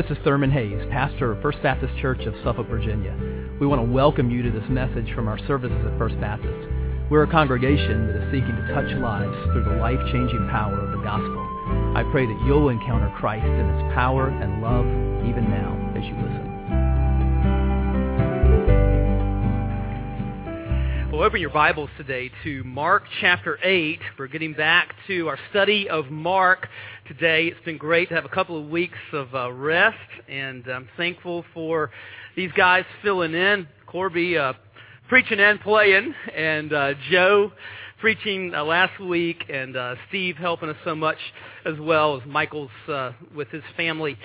This is Thurman Hayes, pastor of First Baptist Church of Suffolk, Virginia. We want to welcome you to this message from our services at First Baptist. We're a congregation that is seeking to touch lives through the life-changing power of the gospel. I pray that you'll encounter Christ in His power and love even now as you listen. Well, open your Bibles today to Mark chapter 8. We're getting back to our study of Mark today. It's been great to have a couple of weeks of rest, and I'm thankful for these guys filling in. Corby preaching and playing, and Joe preaching last week, and Steve helping us so much, as well as Michael's with his family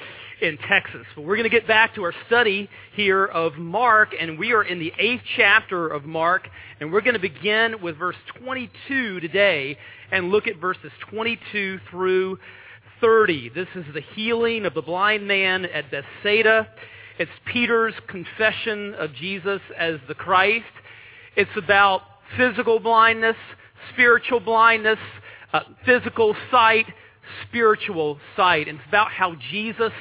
in Texas. But we're going to get back to our study here of Mark, and we are in the 8th chapter of Mark, and we're going to begin with verse 22 today and look at verses 22 through 30. This is the healing of the blind man at Bethsaida. It's Peter's confession of Jesus as the Christ. It's about physical blindness, spiritual blindness, physical sight, spiritual sight. And it's about how Jesus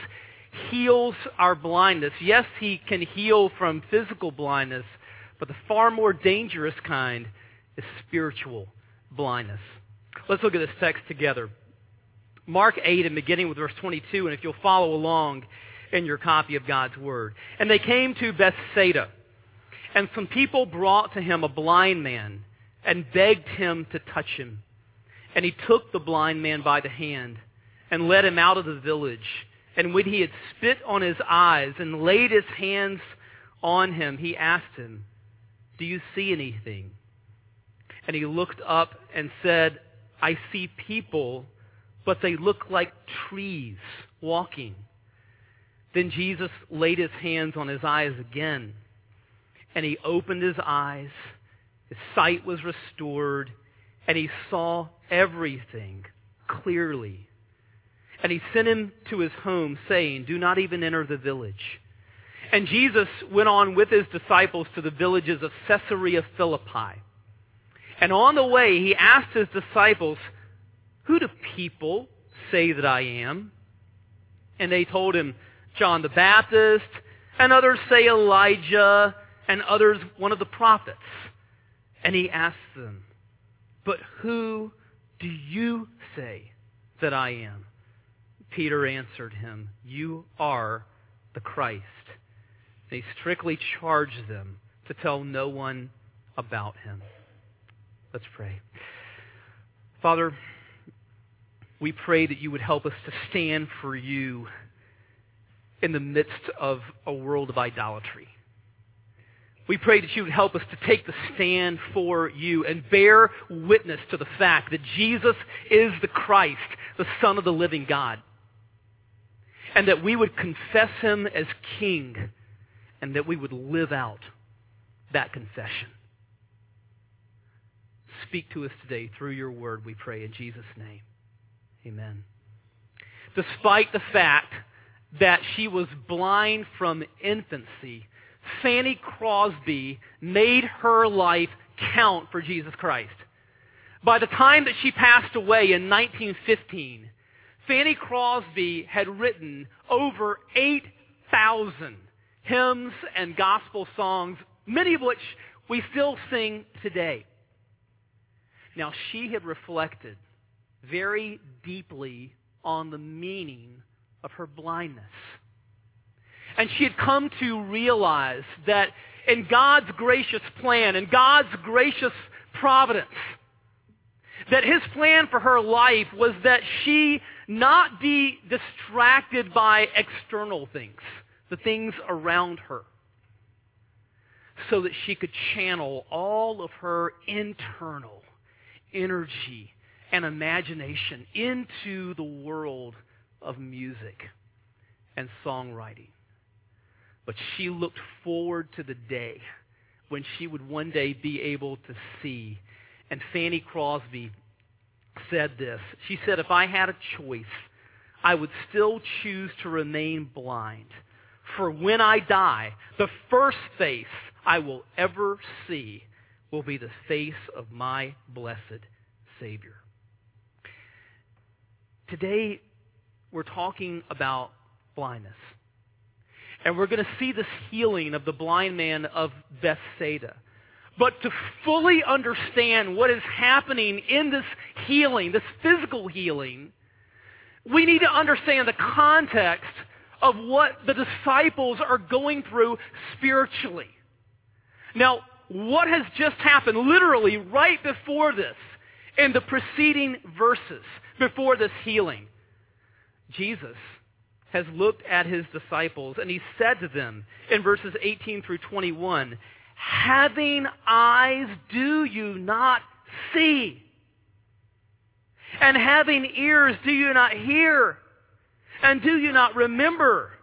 heals our blindness. Yes, He can heal from physical blindness, but the far more dangerous kind is spiritual blindness. Let's look at this text together. Mark 8, and beginning with verse 22, and if you'll follow along in your copy of God's Word. And they came to Bethsaida, and some people brought to Him a blind man and begged Him to touch him. And He took the blind man by the hand and led him out of the village. And when he had spit on his eyes and laid his hands on him, he asked him, "Do you see anything?" And he looked up and said, "I see people, but they look like trees walking." Then Jesus laid His hands on his eyes again, and he opened his eyes. His sight was restored, and he saw everything clearly. And He sent him to his home, saying, "Do not even enter the village." And Jesus went on with His disciples to the villages of Caesarea Philippi. And on the way, He asked His disciples, "Who do people say that I am?" And they told Him, "John the Baptist, and others say Elijah, and others one of the prophets." And He asked them, "But who do you say that I am?" Peter answered Him, "You are the Christ." And He strictly charged them to tell no one about Him. Let's pray. Father, we pray that You would help us to stand for You in the midst of a world of idolatry. We pray that You would help us to take the stand for You and bear witness to the fact that Jesus is the Christ, the Son of the living God, and that we would confess Him as King, and that we would live out that confession. Speak to us today through Your Word, we pray in Jesus' name. Amen. Despite the fact that she was blind from infancy, Fanny Crosby made her life count for Jesus Christ. By the time that she passed away in 1915, Fanny Crosby had written over 8,000 hymns and gospel songs, many of which we still sing today. Now, she had reflected very deeply on the meaning of her blindness. And she had come to realize that in God's gracious plan, in God's gracious providence, that His plan for her life was that she not be distracted by external things, the things around her, so that she could channel all of her internal energy and imagination into the world of music and songwriting. But she looked forward to the day when she would one day be able to see. And Fanny Crosby said this. She said, "If I had a choice, I would still choose to remain blind. For when I die, the first face I will ever see will be the face of my blessed Savior." Today, we're talking about blindness. And we're going to see this healing of the blind man of Bethsaida. But to fully understand what is happening in this healing, this physical healing, we need to understand the context of what the disciples are going through spiritually. Now, what has just happened literally right before this, in the preceding verses, before this healing? Jesus has looked at his disciples and he said to them in verses 18 through 21, "Having eyes, do you not see? And having ears, do you not hear? And do you not remember?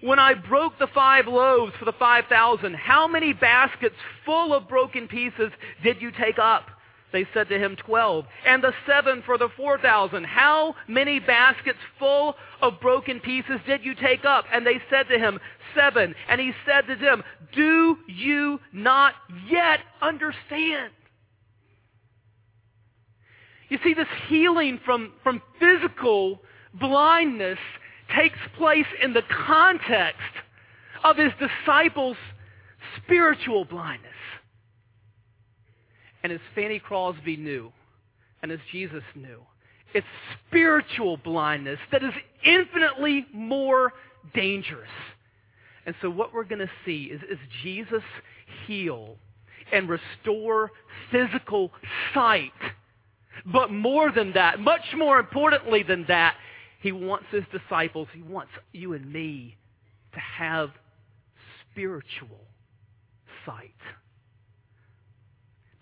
When I broke the 5 loaves for the 5,000, how many baskets full of broken pieces did you take up?" They said to him, 12. "And the 7 for the 4,000, how many baskets full of broken pieces did you take up?" And they said to him, 7. And he said to them, "Do you not yet understand?" You see, this healing from physical blindness takes place in the context of his disciples' spiritual blindness. And as Fanny Crosby knew, and as Jesus knew, it's spiritual blindness that is infinitely more dangerous. And so what we're going to see is Jesus heal and restore physical sight. But more than that, much more importantly than that, he wants his disciples, he wants you and me to have spiritual sight.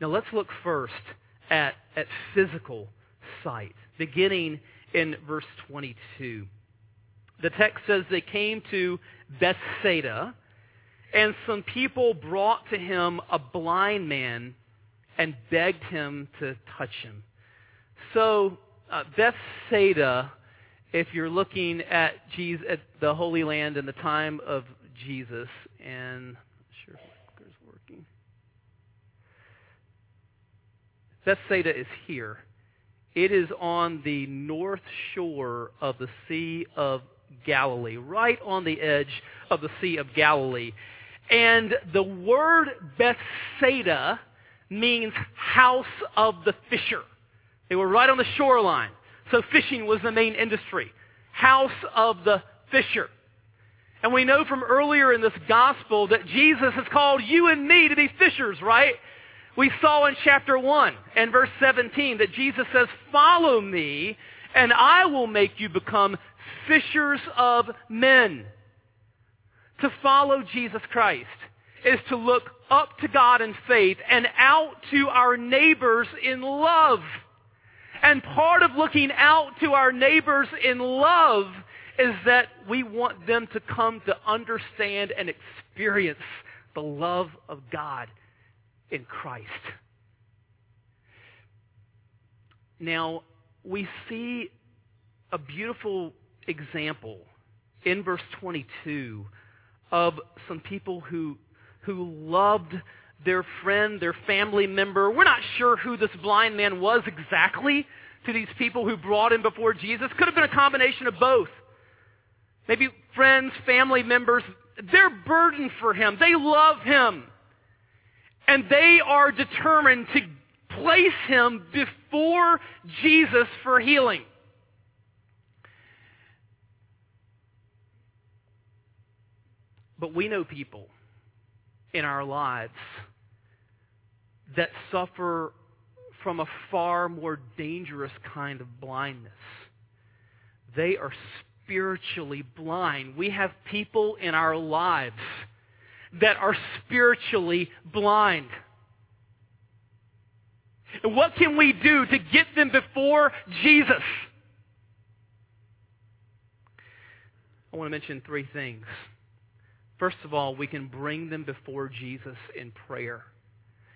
Now let's look first at physical sight, beginning in verse 22. The text says, "They came to Bethsaida, and some people brought to him a blind man and begged him to touch him." So Bethsaida, if you're looking at Jesus, at the Holy Land in the time of Jesus, and I'm not sure if it's working. Bethsaida is here. It is on the north shore of the Sea of Galilee, right on the edge of the Sea of Galilee. And the word Bethsaida means house of the fisher. They were right on the shoreline. So fishing was the main industry. House of the fisher. And we know from earlier in this gospel that Jesus has called you and me to be fishers, right? We saw in chapter 1 and verse 17 that Jesus says, "Follow me and I will make you become fishers of men." To follow Jesus Christ is to look up to God in faith and out to our neighbors in love. And part of looking out to our neighbors in love is that we want them to come to understand and experience the love of God in Christ. Now, we see a beautiful example in verse 22 of some people who loved their friend, their family member. We're not sure who this blind man was exactly to these people who brought him before Jesus. Could have been a combination of both. Maybe friends, family members, they're burdened for him. They love him. And they are determined to place him before Jesus for healing. But we know people in our lives that suffer from a far more dangerous kind of blindness. They are spiritually blind. We have people in our lives that are spiritually blind. And what can we do to get them before Jesus? I want to mention 3 things. First of all, we can bring them before Jesus in prayer.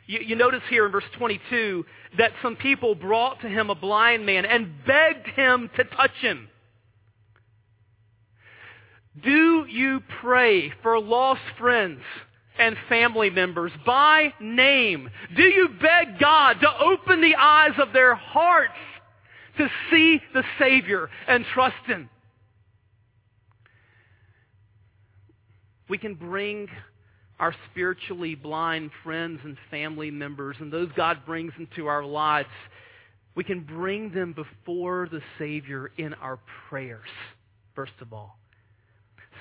You notice here in verse 22 that some people brought to him a blind man and begged him to touch him. Do you pray for lost friends and family members by name? Do you beg God to open the eyes of their hearts to see the Savior and trust him? We can bring our spiritually blind friends and family members and those God brings into our lives, we can bring them before the Savior in our prayers, first of all.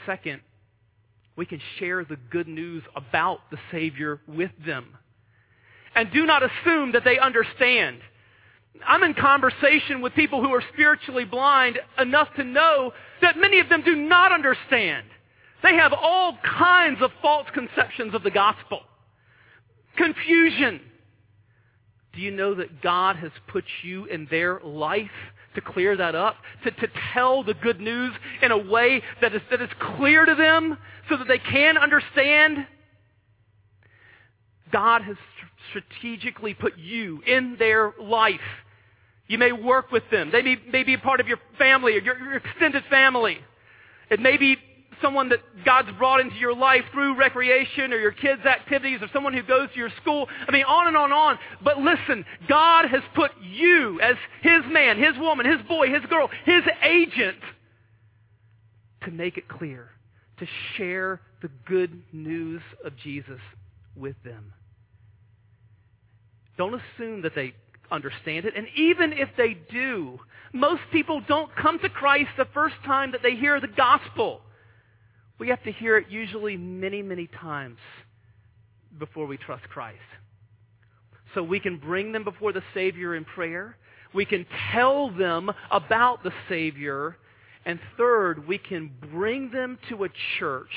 Second, we can share the good news about the Savior with them. And do not assume that they understand. I'm in conversation with people who are spiritually blind enough to know that many of them do not understand. They have all kinds of false conceptions of the gospel. Confusion. Do you know that God has put you in their life to clear that up? To tell the good news in a way that is clear to them so that they can understand? God has strategically put you in their life. You may work with them. They may be a part of your family or your extended family. It may be someone that God's brought into your life through recreation or your kids' activities or someone who goes to your school. I mean, on and on and on. But listen, God has put you as His man, His woman, His boy, His girl, His agent to make it clear, to share the good news of Jesus with them. Don't assume that they understand it. And even if they do, most people don't come to Christ the first time that they hear the gospel. We have to hear it usually many, many times before we trust Christ. So we can bring them before the Savior in prayer. We can tell them about the Savior. And third, we can bring them to a church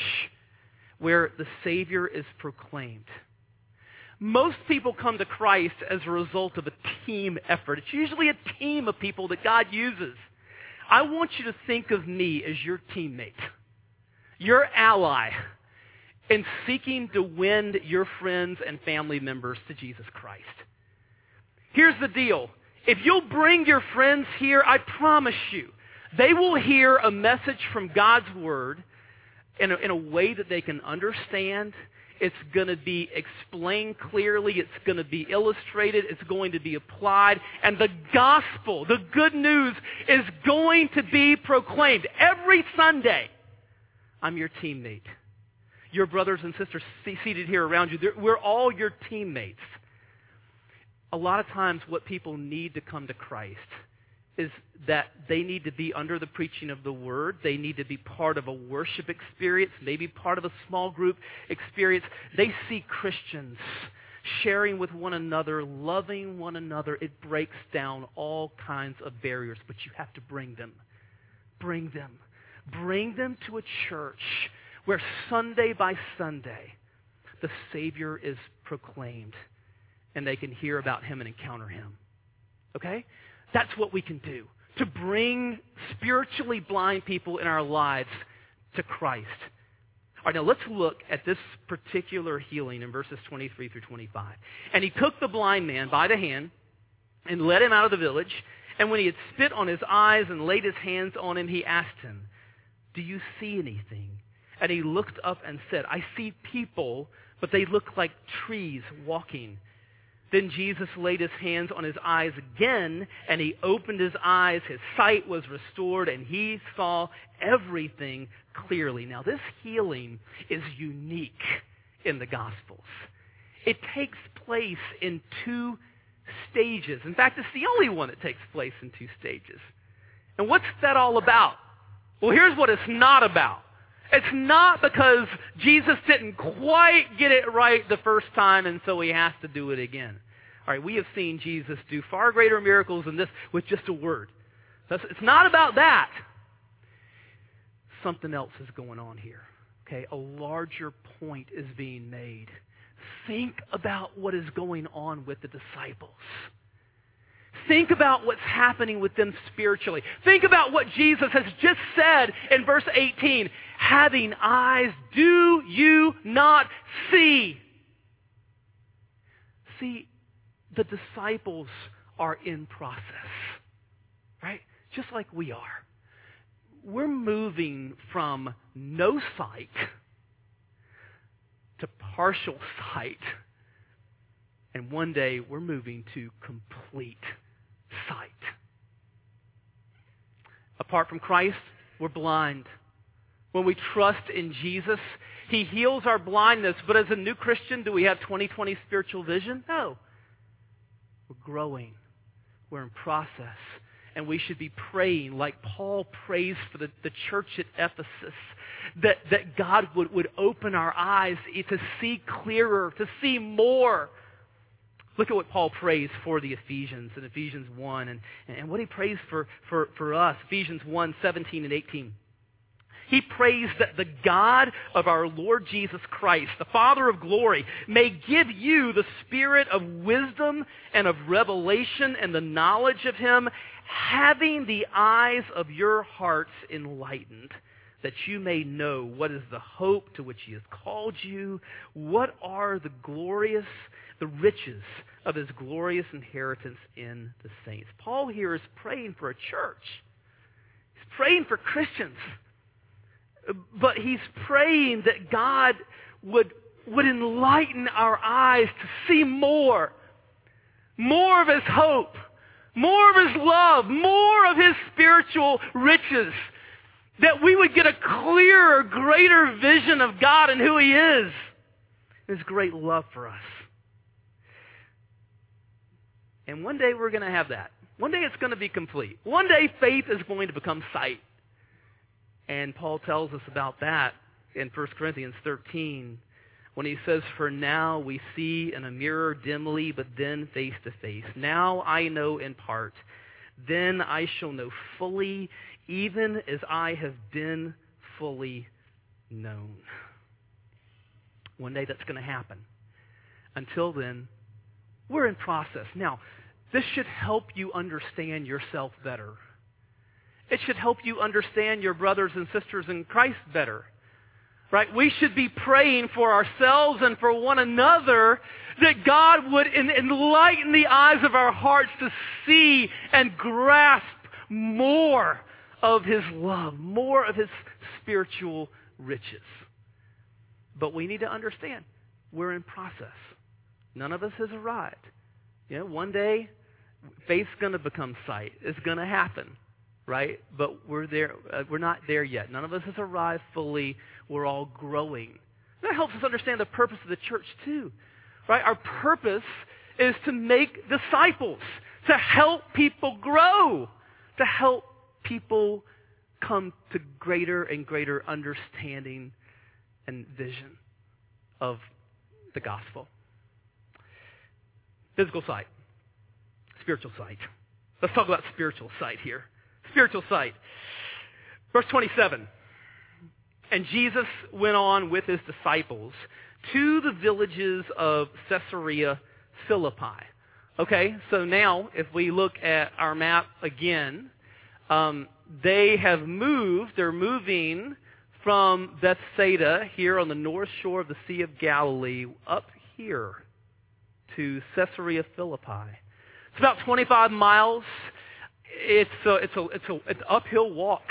where the Savior is proclaimed. Most people come to Christ as a result of a team effort. It's usually a team of people that God uses. I want you to think of me as your teammate, your ally in seeking to win your friends and family members to Jesus Christ. Here's the deal. If you'll bring your friends here, I promise you, they will hear a message from God's Word in a way that they can understand. It's going to be explained clearly. It's going to be illustrated. It's going to be applied. And the gospel, the good news, is going to be proclaimed every Sunday. I'm your teammate. Your brothers and sisters seated here around you, we're all your teammates. A lot of times what people need to come to Christ is that they need to be under the preaching of the Word. They need to be part of a worship experience, maybe part of a small group experience. They see Christians sharing with one another, loving one another. It breaks down all kinds of barriers, but you have to bring them. Bring them. Bring them to a church where Sunday by Sunday the Savior is proclaimed and they can hear about Him and encounter Him. Okay? That's what we can do to bring spiritually blind people in our lives to Christ. All right, now let's look at this particular healing in verses 23 through 25. And he took the blind man by the hand and led him out of the village. And when he had spit on his eyes and laid his hands on him, he asked him, "Do you see anything?" And he looked up and said, "I see people, but they look like trees walking." Then Jesus laid his hands on his eyes again, and he opened his eyes. His sight was restored, and he saw everything clearly. Now, this healing is unique in the Gospels. It takes place in two stages. In fact, it's the only one that takes place in two stages. And what's that all about? Well, here's what it's not about. It's not because Jesus didn't quite get it right the first time, and so he has to do it again. All right, we have seen Jesus do far greater miracles than this with just a word. It's not about that. Something else is going on here. Okay, a larger point is being made. Think about what is going on with the disciples. Think about what's happening with them spiritually. Think about what Jesus has just said in verse 18. Having eyes, do you not see? See, the disciples are in process, right? Just like we are. We're moving from no sight to partial sight. And one day we're moving to complete sight. Apart from Christ, we're blind. when we trust in Jesus. He heals our blindness. But as a new Christian, do we have 20/20 spiritual vision? No. We're growing. We're in process. And we should be praying like Paul prays for the church at Ephesus, that God would open our eyes to see clearer, to see more. Look at what Paul prays for the Ephesians in Ephesians 1 and what he prays for us, Ephesians 1, 17 and 18. He prays that the God of our Lord Jesus Christ, the Father of glory, may give you the spirit of wisdom and of revelation and the knowledge of Him, having the eyes of your hearts enlightened, that you may know what is the hope to which He has called you, what are the riches of His glorious inheritance in the saints. Paul here is praying for a church. He's praying for Christians. But he's praying that God would enlighten our eyes to see more. More of His hope. More of His love. More of His spiritual riches. That we would get a clearer, greater vision of God and who He is. His great love for us. And one day we're going to have that. One day it's going to be complete. One day faith is going to become sight. And Paul tells us about that in 1 Corinthians 13 when he says, "For now we see in a mirror dimly, but then face to face. Now I know in part. Then I shall know fully, even as I have been fully known." One day that's going to happen. Until then, we're in process. Now, this should help you understand yourself better. It should help you understand your brothers and sisters in Christ better. Right? We should be praying for ourselves and for one another that God would enlighten the eyes of our hearts to see and grasp more of His love, more of His spiritual riches. But we need to understand we're in process. None of us has arrived. You know, one day faith's going to become sight. It's going to happen. Right? But we're not there yet. None of us has arrived fully. We're all growing. That helps us understand the purpose of the church too. Right? Our purpose is to make disciples, to help people grow, to help people come to greater and greater understanding and vision of the gospel. Physical sight. Spiritual sight. Let's talk about spiritual sight here. Spiritual sight. Verse 27. "And Jesus went on with His disciples to the villages of Caesarea Philippi." Okay, so now if we look at our map again, they have moved, they're moving from Bethsaida here on the north shore of the Sea of Galilee up here to Caesarea Philippi. It's about 25 miles. It's an uphill walk.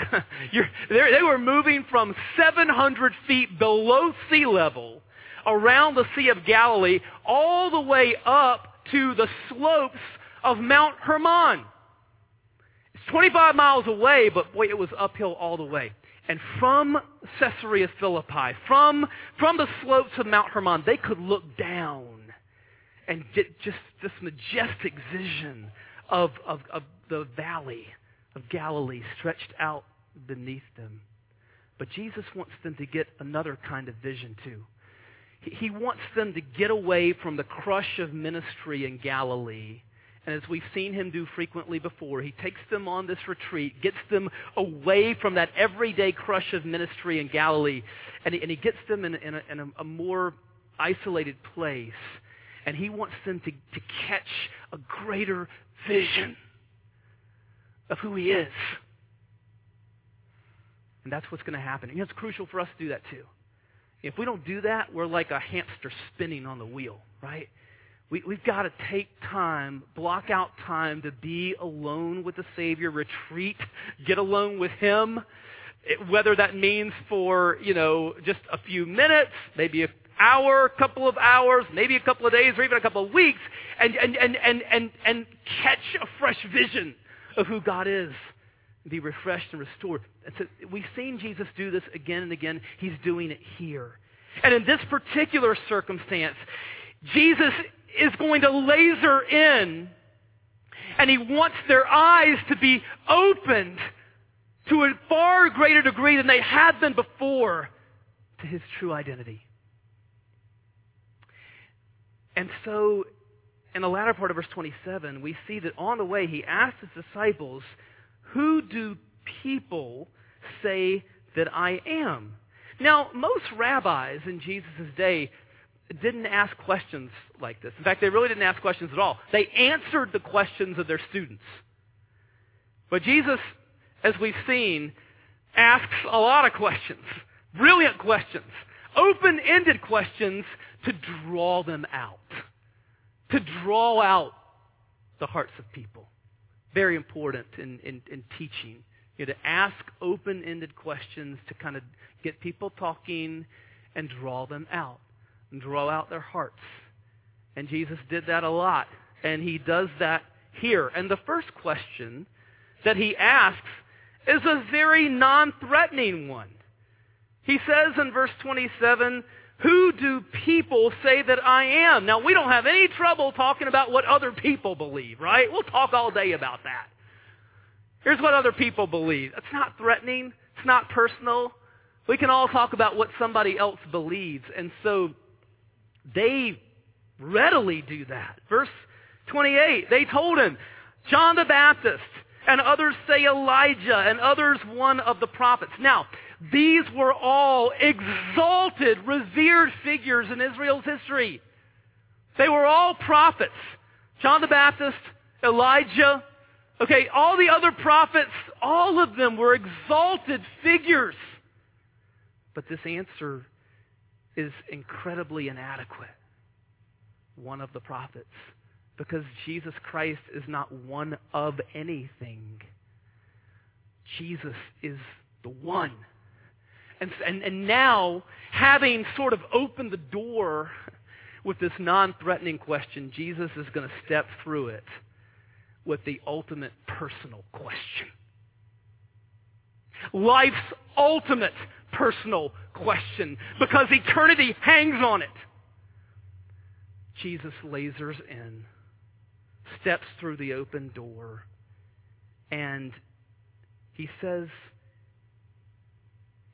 They were moving from 700 feet below sea level around the Sea of Galilee all the way up to the slopes of Mount Hermon. It's 25 miles away, but boy, it was uphill all the way. And from Caesarea Philippi, from the slopes of Mount Hermon, they could look down and get just this majestic vision of the valley of Galilee stretched out beneath them. But Jesus wants them to get another kind of vision too. He wants them to get away from the crush of ministry in Galilee. And as we've seen Him do frequently before, He takes them on this retreat, gets them away from that everyday crush of ministry in Galilee, and He gets them in a more isolated place. And He wants them to catch a greater vision of who He is. And that's what's going to happen. And it's crucial for us to do that too. If we don't do that, we're like a hamster spinning on the wheel, right? We've got to take time, block out time to be alone with the Savior, retreat, get alone with Him. Whether that means for, just a few minutes, maybe an hour, a couple of hours, maybe a couple of days, or even a couple of weeks, and catch a fresh vision of who God is be refreshed and restored. And so we've seen Jesus do this again and again. He's doing it here. And in this particular circumstance, Jesus is going to laser in, and he wants their eyes to be opened to a far greater degree than they had been before to his true identity. And so, in the latter part of verse 27, we see that on the way he asked his disciples, "Who do people say that I am?" Now, most rabbis in Jesus' day didn't ask questions like this. In fact, they really didn't ask questions at all. They answered the questions of their students. But Jesus, as we've seen, asks a lot of questions, brilliant questions, open-ended questions to draw them out, to draw out the hearts of people. Very important in teaching. You know, to ask open-ended questions to kind of get people talking and draw them out, and draw out their hearts. And Jesus did that a lot, and he does that here. And the first question that he asks is a very non-threatening one. He says in verse 27, "Who do people say that I am?" Now, we don't have any trouble talking about what other people believe, right? We'll talk all day about that. Here's what other people believe. It's not threatening. It's not personal. We can all talk about what somebody else believes. And so they readily do that. Verse 28, they told him, "John the Baptist, and others say Elijah, and others one of the prophets." Now, these were all exalted, revered figures in Israel's history. They were all prophets. John the Baptist, Elijah. Okay, all the other prophets, all of them were exalted figures. But this answer is incredibly inadequate. One of the prophets. Because Jesus Christ is not one of anything. Jesus is the one. And now, having sort of opened the door with this non-threatening question, Jesus is going to step through it with the ultimate personal question. Life's ultimate personal question, because eternity hangs on it. Jesus lasers in, steps through the open door, and he says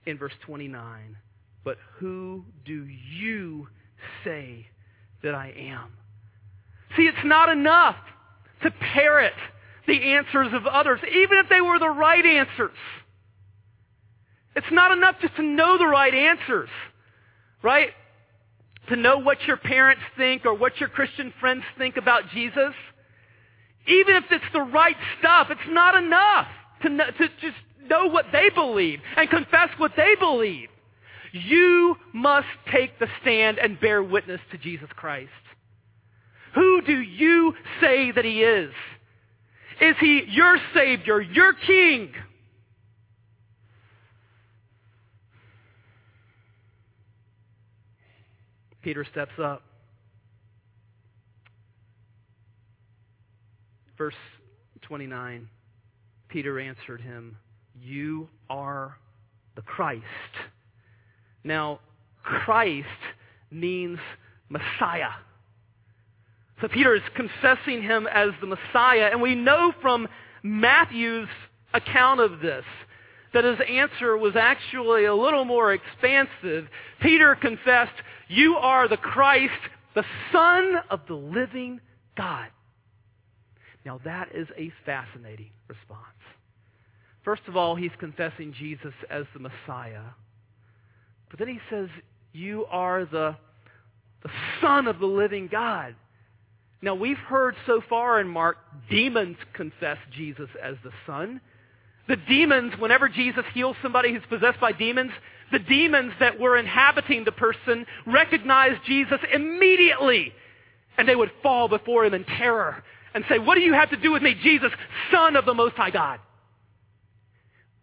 in verse 29, "But who do you say that I am?" See, it's not enough to parrot the answers of others, even if they were the right answers. It's not enough just to know the right answers, right? To know what your parents think or what your Christian friends think about Jesus. Even if it's the right stuff, it's not enough to just know what they believe and confess what they believe. You must take the stand and bear witness to Jesus Christ. Who do you say that he is? Is he your Savior, your King? Peter steps up. Verse 29, Peter answered him, "You are the Christ." Now, Christ means Messiah. So Peter is confessing him as the Messiah, and we know from Matthew's account of this that his answer was actually a little more expansive. Peter confessed, "You are the Christ, the Son of the living God." Now that is a fascinating response. First of all, he's confessing Jesus as the Messiah. But then he says, "You are the Son of the living God." Now, we've heard so far in Mark, demons confess Jesus as the Son. The demons, whenever Jesus heals somebody who's possessed by demons, the demons that were inhabiting the person recognize Jesus immediately. And they would fall before him in terror and say, "What do you have to do with me, Jesus, Son of the Most High God?"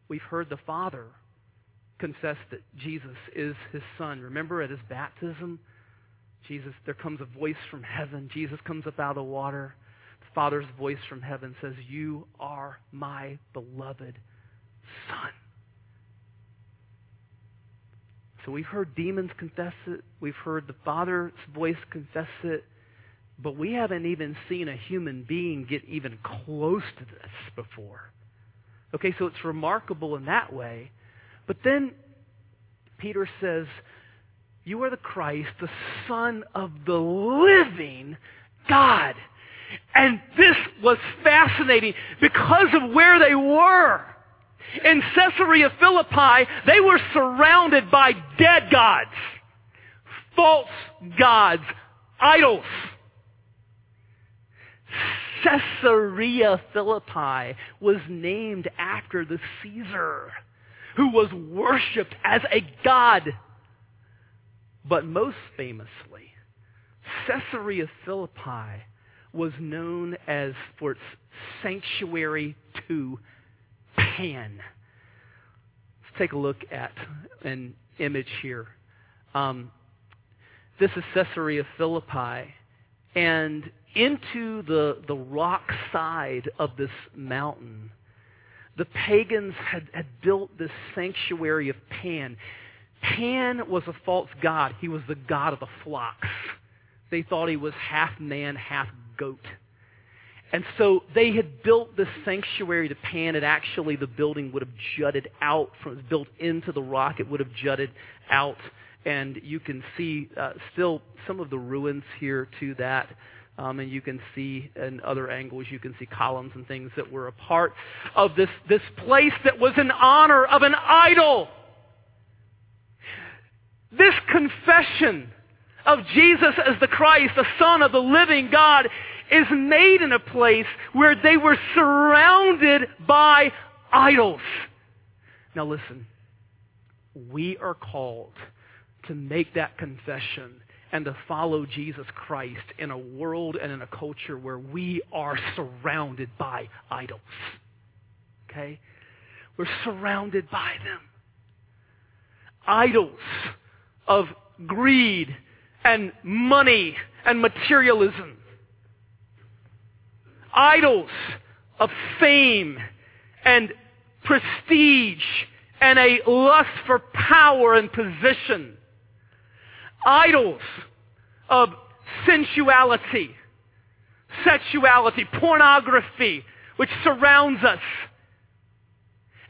We've heard the Father confess that Jesus is his Son. Remember at his baptism? Jesus, there comes a voice from heaven. Jesus comes up out of the water. The Father's voice from heaven says, "You are my beloved Son. So we've heard demons confess it. We've heard the Father's voice confess it. But we haven't even seen a human being get even close to this before. Okay, so it's remarkable in that way. But then Peter says, you are the Christ, the Son of the living God. And this was fascinating because of where they were. In Caesarea Philippi, they were surrounded by dead gods, false gods, idols. Caesarea Philippi was named after the Caesar, who was worshipped as a god. But most famously, Caesarea Philippi was known as for its sanctuary to Pan. Let's take a look at an image here. This is Caesarea Philippi, and into the rock side of this mountain, the pagans had built this sanctuary of Pan. Pan was a false god. He was the god of the flocks. They thought he was half man, half goat. And so they had built this sanctuary to Pan, and actually the building would have jutted out. It was built into the rock. It would have jutted out. And you can see still some of the ruins here to that. And you can see in other angles, you can see columns and things that were a part of this place that was in honor of an idol. This confession of Jesus as the Christ, the Son of the living God, is made in a place where they were surrounded by idols. Now listen, we are called to make that confession and to follow Jesus Christ in a world and in a culture where we are surrounded by idols. Okay? We're surrounded by them. Idols of greed and money and materialism. Idols of fame and prestige and a lust for power and position. Idols of sensuality, sexuality, pornography, which surrounds us.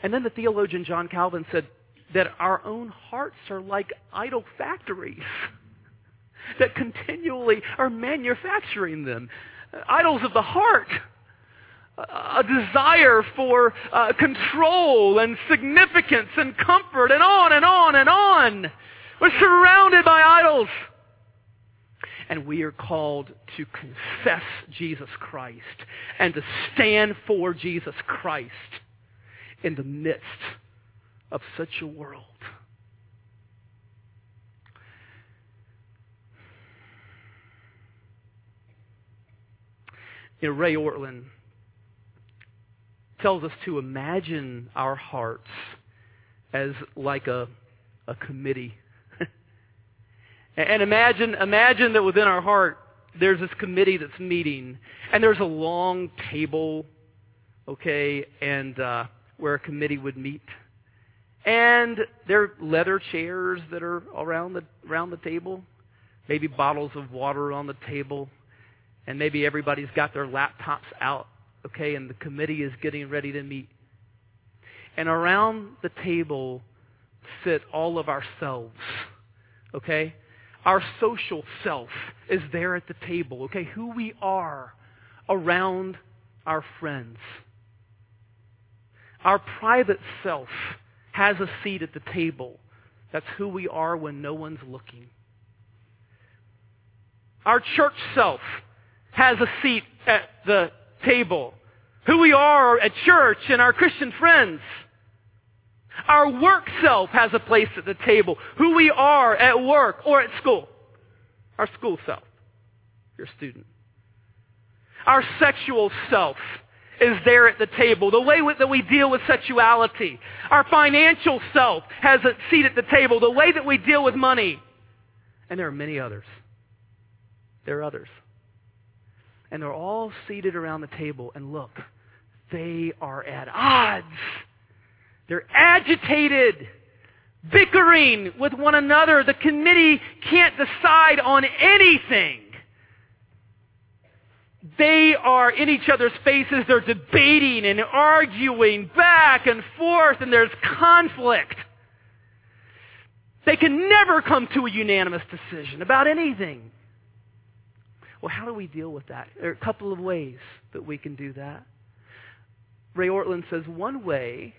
And then the theologian John Calvin said that our own hearts are like idol factories that continually are manufacturing them. Idols of the heart, a desire for control and significance and comfort and on and on and on. We're surrounded by idols. And we are called to confess Jesus Christ and to stand for Jesus Christ in the midst of such a world. You know, Ray Ortlund tells us to imagine our hearts as like a committee. And imagine that within our heart, there's this committee that's meeting, and there's a long table, okay, and where a committee would meet. And there are leather chairs that are around the table, maybe bottles of water on the table, and maybe everybody's got their laptops out, okay, and the committee is getting ready to meet. And around the table sit all of ourselves, okay? Our social self is there at the table, okay? Who we are around our friends. Our private self has a seat at the table. That's who we are when no one's looking. Our church self has a seat at the table. Who we are at church and our Christian friends. Our work self has a place at the table. Who we are at work or at school. Our school self. Your student. Our sexual self is there at the table. The way that we deal with sexuality. Our financial self has a seat at the table. The way that we deal with money. And there are many others. There are others. And they're all seated around the table. And look, they are at odds. They're agitated, bickering with one another. The committee can't decide on anything. They are in each other's faces. They're debating and arguing back and forth, and there's conflict. They can never come to a unanimous decision about anything. Well, how do we deal with that? There are a couple of ways that we can do that. Ray Ortlund says one way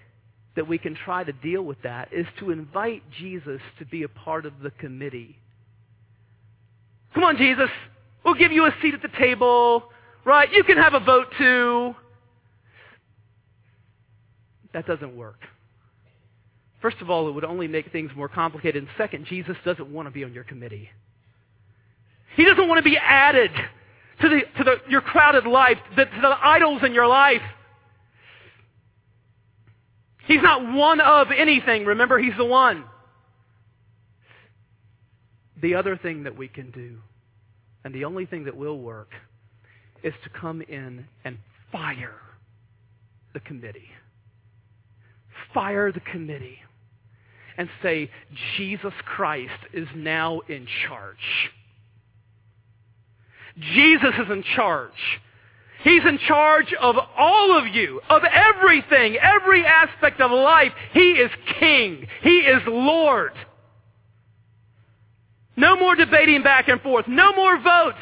that we can try to deal with that is to invite Jesus to be a part of the committee. Come on, Jesus. We'll give you a seat at the table, right? You can have a vote too. That doesn't work. First of all, it would only make things more complicated. And second, Jesus doesn't want to be on your committee. He doesn't want to be added to your crowded life, to the idols in your life. He's not one of anything. Remember, He's the one. The other thing that we can do, and the only thing that will work, is to come in and fire the committee. Fire the committee and say, Jesus Christ is now in charge. Jesus is in charge. He's in charge of all of you, of everything, every aspect of life. He is King. He is Lord. No more debating back and forth. No more votes.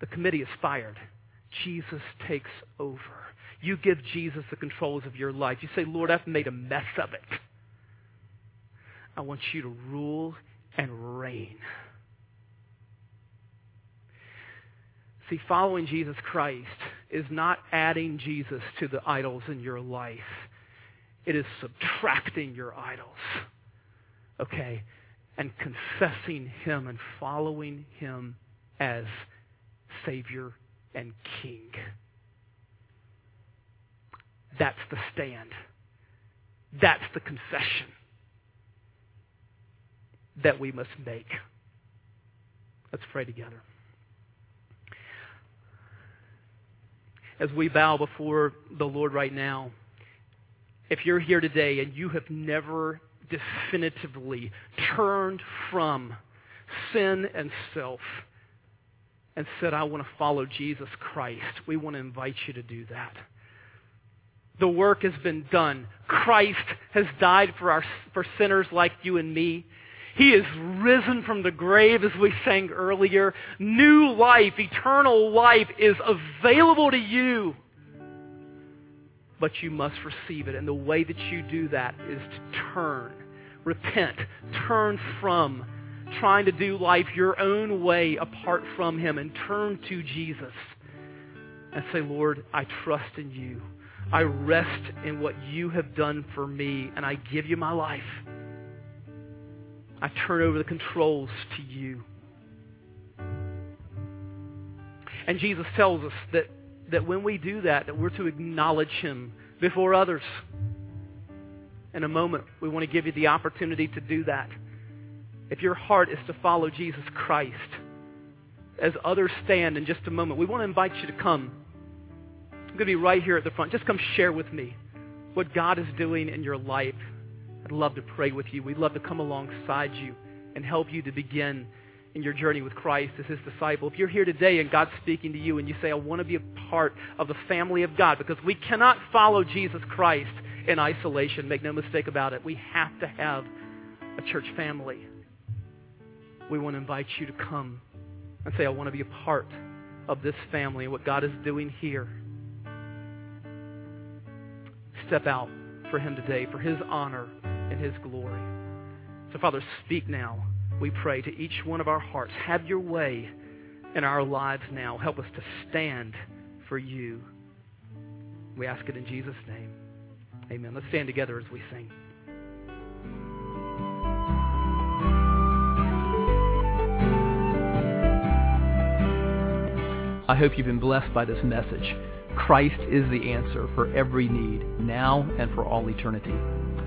The committee is fired. Jesus takes over. You give Jesus the controls of your life. You say, Lord, I've made a mess of it. I want you to rule and reign. See, following Jesus Christ is not adding Jesus to the idols in your life. It is subtracting your idols. Okay, and confessing Him and following Him as Savior and King. That's the stand. That's the confession that we must make. Let's pray together. As we bow before the Lord right now, if you're here today and you have never definitively turned from sin and self and said, I want to follow Jesus Christ, we want to invite you to do that. The work has been done. Christ has died for sinners like you and me. He is risen from the grave, as we sang earlier. New life, eternal life is available to you. But you must receive it. And the way that you do that is to turn, repent, turn from trying to do life your own way apart from Him and turn to Jesus and say, Lord, I trust in you. I rest in what you have done for me, and I give you my life. I turn over the controls to you. And Jesus tells us that when we do that we're to acknowledge Him before others. In a moment, we want to give you the opportunity to do that. If your heart is to follow Jesus Christ, as others stand in just a moment, we want to invite you to come. I'm going to be right here at the front. Just come share with me what God is doing in your life. I'd love to pray with you. We'd love to come alongside you and help you to begin in your journey with Christ as His disciple. If you're here today and God's speaking to you and you say, I want to be a part of the family of God, because we cannot follow Jesus Christ in isolation. Make no mistake about it. We have to have a church family. We want to invite you to come and say, I want to be a part of this family and what God is doing here. Step out for Him today, for His honor and His glory. So, Father, speak now. We pray to each one of our hearts. Have your way in our lives now. Help us to stand for you. We ask it in Jesus' name. Amen. Let's stand together as we sing. I hope you've been blessed by this message. Christ is the answer for every need, now and for all eternity.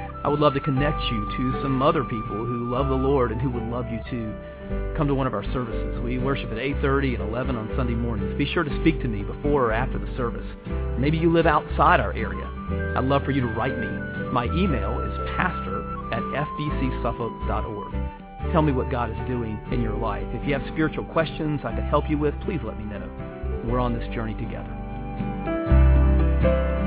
I would love to connect you to some other people who love the Lord and who would love you too. Come to one of our services. We worship at 8:30 and 11 on Sunday mornings. Be sure to speak to me before or after the service. Maybe you live outside our area. I'd love for you to write me. My email is pastor@fbcsuffolk.org. Tell me what God is doing in your life. If you have spiritual questions I can help you with, please let me know. We're on this journey together.